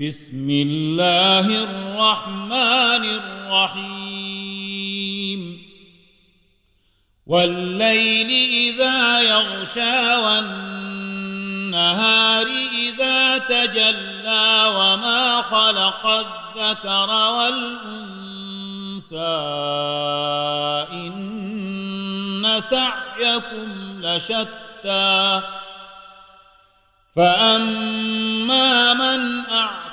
بسم الله الرحمن الرحيم والليل إذا يغشى والنهار إذا تجلى وما خلق الذكر والأنثى إن سعيكم لشتى فأما من أعطى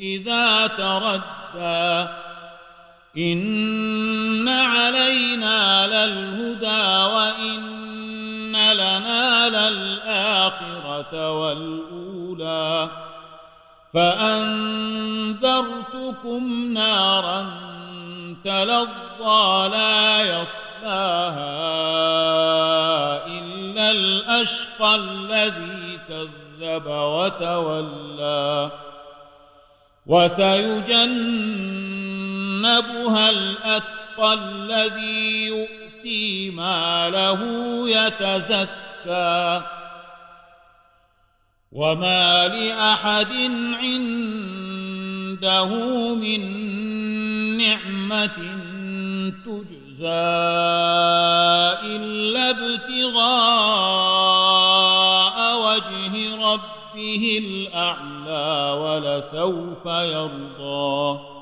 إذا تردى إن علينا للهدى وإن لنا للآخرة والأولى فأنذرتكم نارا تلظى لا يصلاها إلا الأشقى الذي كذب وتولى وسيجنبها الأتقى الذي يؤتي ماله يتزكى وما لأحد عنده من نعمة تجزى إلا ابتغاء وجه ربه الأعلى ولسوف يرضى.